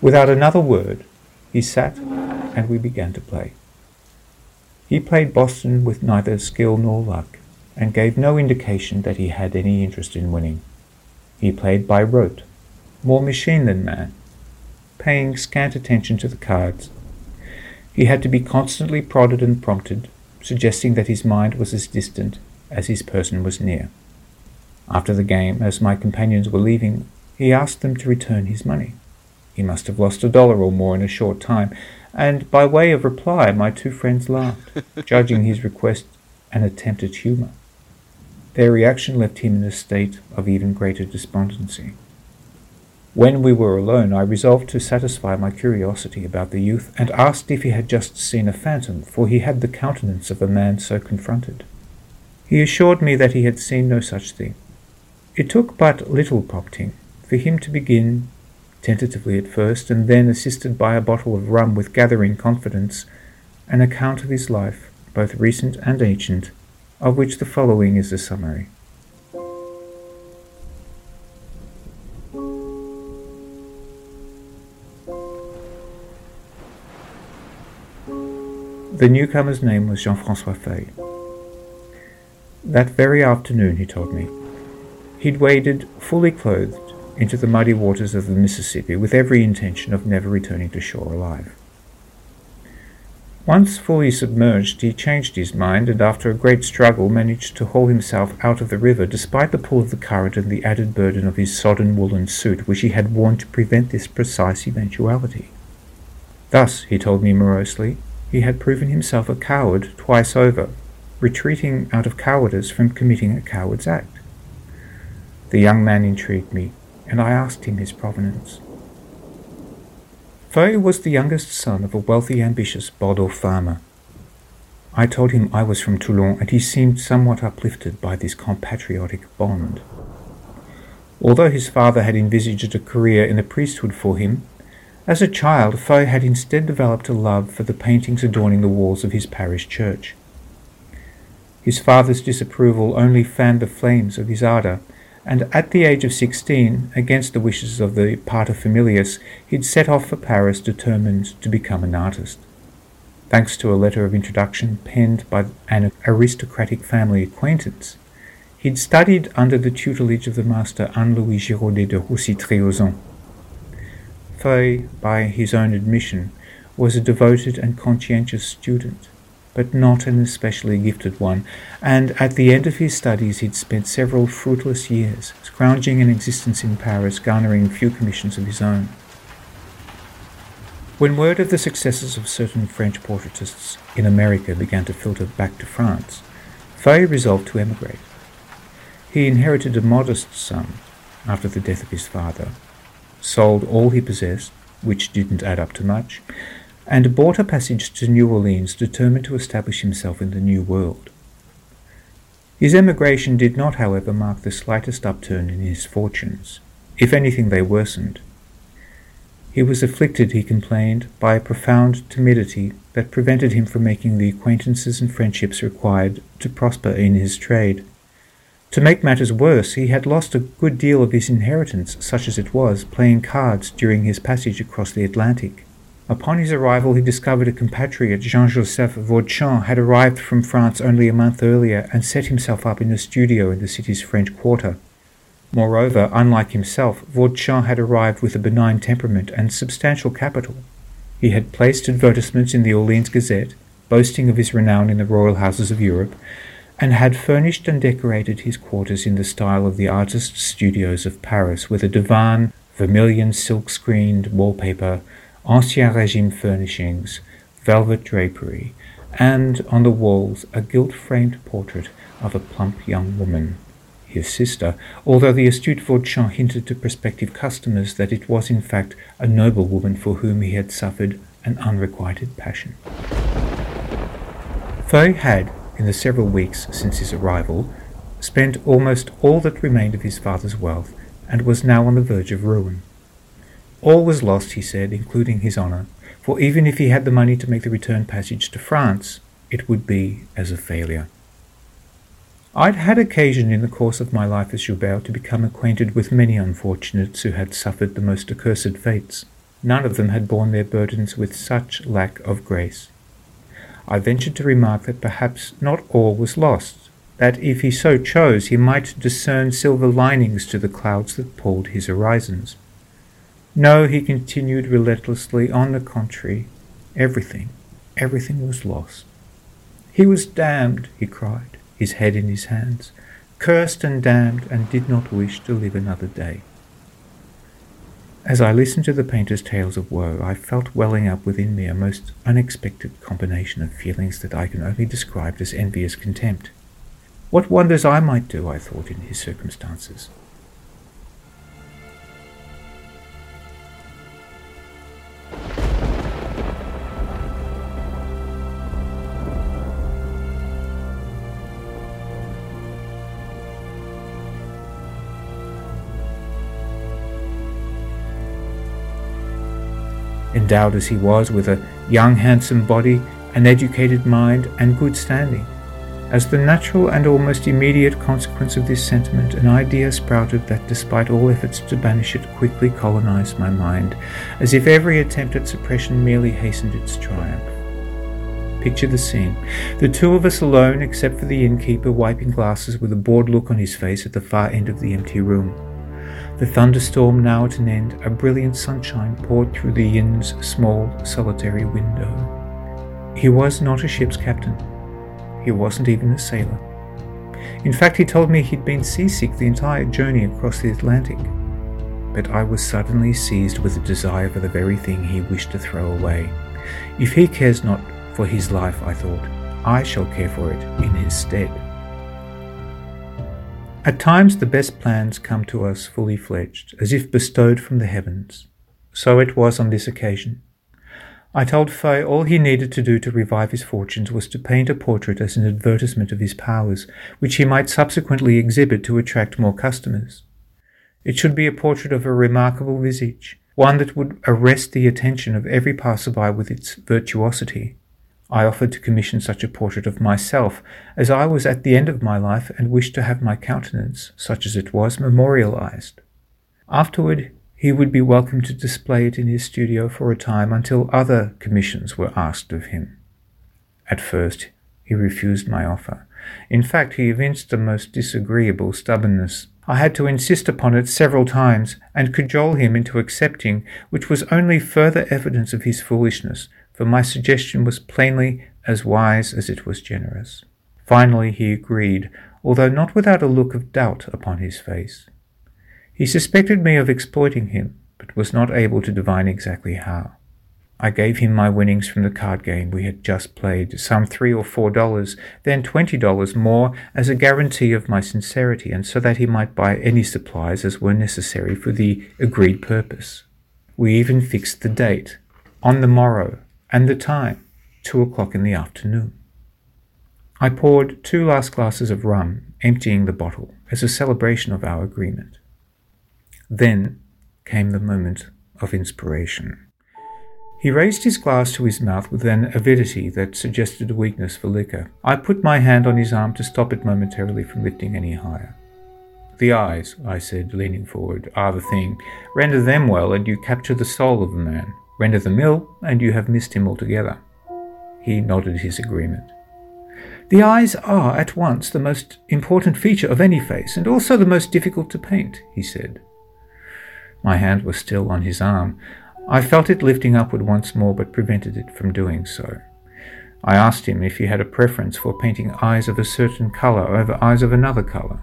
Without another word, he sat, and we began to play. He played Boston with neither skill nor luck, and gave no indication that he had any interest in winning. He played by rote, more machine than man, paying scant attention to the cards. He had to be constantly prodded and prompted, suggesting that his mind was as distant as his person was near. After the game, as my companions were leaving, he asked them to return his money. He must have lost $1 or more in a short time, and by way of reply my two friends laughed, judging his request an attempt at humour. Their reaction left him in a state of even greater despondency. When we were alone, I resolved to satisfy my curiosity about the youth, and asked if he had just seen a phantom, for he had the countenance of a man so confronted. He assured me that he had seen no such thing. It took but little prompting for him to begin tentatively at first, and then, assisted by a bottle of rum with gathering confidence, an account of his life, both recent and ancient, of which the following is a summary. The newcomer's name was Jean-François Fay. That very afternoon, he told me, he'd waded, fully clothed, into the muddy waters of the Mississippi with every intention of never returning to shore alive. Once fully submerged, he changed his mind and after a great struggle managed to haul himself out of the river despite the pull of the current and the added burden of his sodden woolen suit which he had worn to prevent this precise eventuality. Thus, he told me morosely, he had proven himself a coward twice over, retreating out of cowardice from committing a coward's act. The young man intrigued me, and I asked him his provenance. Fay was the youngest son of a wealthy, ambitious Bordeaux farmer. I told him I was from Toulon, and he seemed somewhat uplifted by this compatriotic bond. Although his father had envisaged a career in the priesthood for him, as a child, Fay had instead developed a love for the paintings adorning the walls of his parish church. His father's disapproval only fanned the flames of his ardour, and at the age of 16, against the wishes of the paterfamilias, he'd set off for Paris determined to become an artist. Thanks to a letter of introduction penned by an aristocratic family acquaintance, he'd studied under the tutelage of the master Anne-Louis Giraudet de Roussy-Triauzon. Fay, by his own admission, was a devoted and conscientious student, but not an especially gifted one, and at the end of his studies he'd spent several fruitless years scrounging an existence in Paris, garnering few commissions of his own. When word of the successes of certain French portraitists in America began to filter back to France, Fay resolved to emigrate. He inherited a modest sum after the death of his father, sold all he possessed, which didn't add up to much, and bought a passage to New Orleans, determined to establish himself in the New World. His emigration did not, however, mark the slightest upturn in his fortunes. If anything, they worsened. He was afflicted, he complained, by a profound timidity that prevented him from making the acquaintances and friendships required to prosper in his trade. To make matters worse, he had lost a good deal of his inheritance, such as it was, playing cards during his passage across the Atlantic. Upon his arrival, he discovered a compatriot, Jean-Joseph Vaudchamp, had arrived from France only a month earlier and set himself up in a studio in the city's French quarter. Moreover, unlike himself, Vaudchamp had arrived with a benign temperament and substantial capital. He had placed advertisements in the Orleans Gazette, boasting of his renown in the royal houses of Europe, and had furnished and decorated his quarters in the style of the artists' studios of Paris, with a divan, vermilion silk-screened wallpaper, ancien régime furnishings, velvet drapery, and, on the walls, a gilt-framed portrait of a plump young woman, his sister, although the astute Vaudchamp hinted to prospective customers that it was, in fact, a noble woman for whom he had suffered an unrequited passion. Fay had, in the several weeks since his arrival, spent almost all that remained of his father's wealth, and was now on the verge of ruin. All was lost, he said, including his honour, for even if he had the money to make the return passage to France, it would be as a failure. I'd had occasion in the course of my life as Joubert to become acquainted with many unfortunates who had suffered the most accursed fates. None of them had borne their burdens with such lack of grace. I ventured to remark that perhaps not all was lost, that if he so chose he might discern silver linings to the clouds that palled his horizons. No, he continued relentlessly, on the contrary, everything was lost. He was damned, he cried, his head in his hands, cursed and damned, and did not wish to live another day. As I listened to the painter's tales of woe, I felt welling up within me a most unexpected combination of feelings that I can only describe as envious contempt. What wonders I might do, I thought, in his circumstances. Endowed as he was with a young, handsome body, an educated mind, and good standing. As the natural and almost immediate consequence of this sentiment, an idea sprouted that, despite all efforts to banish it, quickly colonized my mind, as if every attempt at suppression merely hastened its triumph. Picture the scene. The two of us alone, except for the innkeeper, wiping glasses with a bored look on his face at the far end of the empty room. The thunderstorm now at an end, a brilliant sunshine poured through the inn's small, solitary window. He was not a ship's captain. He wasn't even a sailor. In fact, he told me he'd been seasick the entire journey across the Atlantic. But I was suddenly seized with a desire for the very thing he wished to throw away. If he cares not for his life, I thought, I shall care for it in his stead. At times the best plans come to us fully fledged, as if bestowed from the heavens. So it was on this occasion. I told Fay all he needed to do to revive his fortunes was to paint a portrait as an advertisement of his powers, which he might subsequently exhibit to attract more customers. It should be a portrait of a remarkable visage, one that would arrest the attention of every passerby with its virtuosity. I offered to commission such a portrait of myself, as I was at the end of my life and wished to have my countenance, such as it was, memorialized. Afterward, he would be welcome to display it in his studio for a time until other commissions were asked of him. At first, he refused my offer. In fact, he evinced the most disagreeable stubbornness. I had to insist upon it several times and cajole him into accepting, which was only further evidence of his foolishness, for my suggestion was plainly as wise as it was generous. Finally he agreed, although not without a look of doubt upon his face. He suspected me of exploiting him, but was not able to divine exactly how. I gave him my winnings from the card game we had just played, some $3 or $4, then $20 more, as a guarantee of my sincerity, and so that he might buy any supplies as were necessary for the agreed purpose. We even fixed the date, on the morrow, and the time, 2:00 p.m. I poured 2 last glasses of rum, emptying the bottle, as a celebration of our agreement. Then came the moment of inspiration. He raised his glass to his mouth with an avidity that suggested a weakness for liquor. I put my hand on his arm to stop it momentarily from lifting any higher. "The eyes," I said, leaning forward, "are the thing. Render them well, and you capture the soul of a man. Render them ill, and you have missed him altogether." He nodded his agreement. "The eyes are at once the most important feature of any face, and also the most difficult to paint," he said. My hand was still on his arm. I felt it lifting upward once more, but prevented it from doing so. I asked him if he had a preference for painting eyes of a certain colour over eyes of another colour.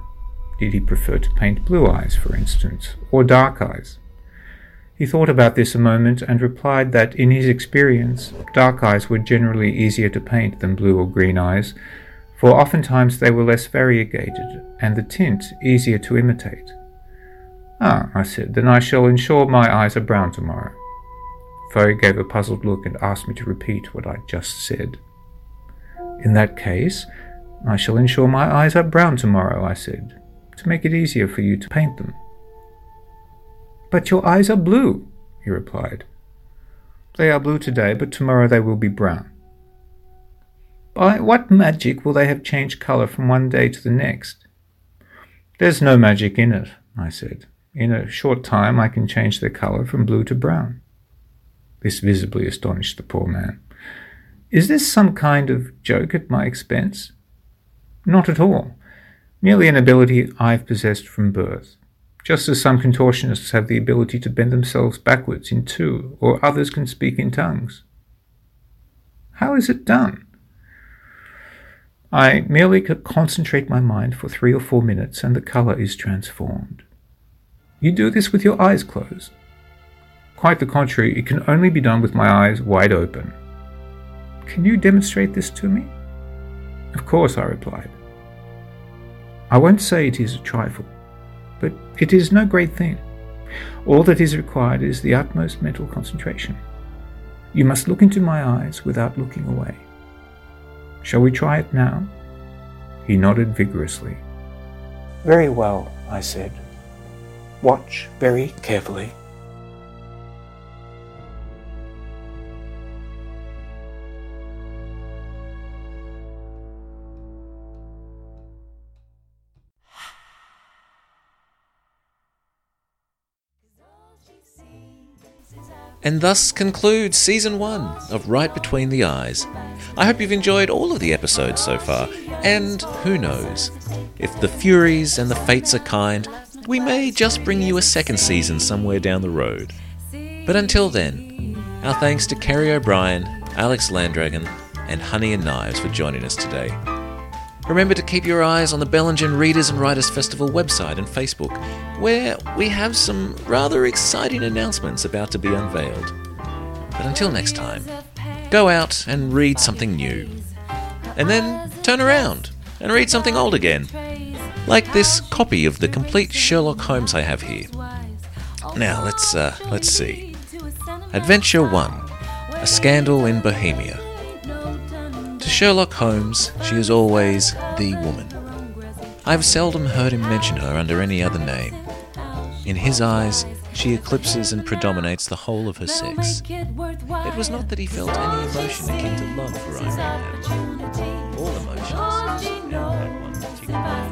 Did he prefer to paint blue eyes, for instance, or dark eyes? He thought about this a moment and replied that, in his experience, dark eyes were generally easier to paint than blue or green eyes, for oftentimes they were less variegated, and the tint easier to imitate. "Ah," I said, "then I shall ensure my eyes are brown tomorrow." Fay gave a puzzled look and asked me to repeat what I just said. "In that case, I shall ensure my eyes are brown tomorrow," I said, "to make it easier for you to paint them." "But your eyes are blue," he replied. "They are blue today, but tomorrow they will be brown." "By what magic will they have changed colour from one day to the next?" "There's no magic in it," I said. "In a short time I can change their colour from blue to brown." This visibly astonished the poor man. "Is this some kind of joke at my expense?" "Not at all. Merely an ability I've possessed from birth. Just as some contortionists have the ability to bend themselves backwards in two, or others can speak in tongues." "How is it done?" "I merely concentrate my mind for 3 or 4 minutes, and the colour is transformed." "You do this with your eyes closed?" "Quite the contrary, it can only be done with my eyes wide open." "Can you demonstrate this to me?" "Of course," I replied. "I won't say it is a trifle, but it is no great thing. All that is required is the utmost mental concentration. You must look into my eyes without looking away. Shall we try it now?" He nodded vigorously. "Very well," I said. "Watch very carefully." And thus concludes Season 1 of Right Between the Eyes. I hope you've enjoyed all of the episodes so far, and who knows? If the Furies and the Fates are kind, we may just bring you a second season somewhere down the road. But until then, our thanks to Kerry O'Brien, Alex Landragon, and Honey and Knives for joining us today. Remember to keep your eyes on the Bellingen Readers and Writers Festival website and Facebook, where we have some rather exciting announcements about to be unveiled. But until next time, go out and read something new. and then turn around and read something old again. Like this copy of the complete Sherlock Holmes I have here. Now, let's see. Adventure 1. A Scandal in Bohemia. To Sherlock Holmes, she is always the woman. I've seldom heard him mention her under any other name. In his eyes, she eclipses and predominates the whole of her sex. It was not that he felt any emotion akin to love for Irene. All emotions, and that one particular.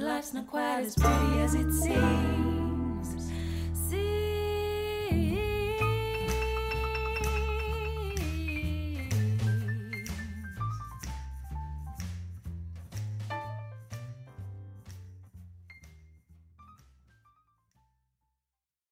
Life's not quite as pretty as it seems.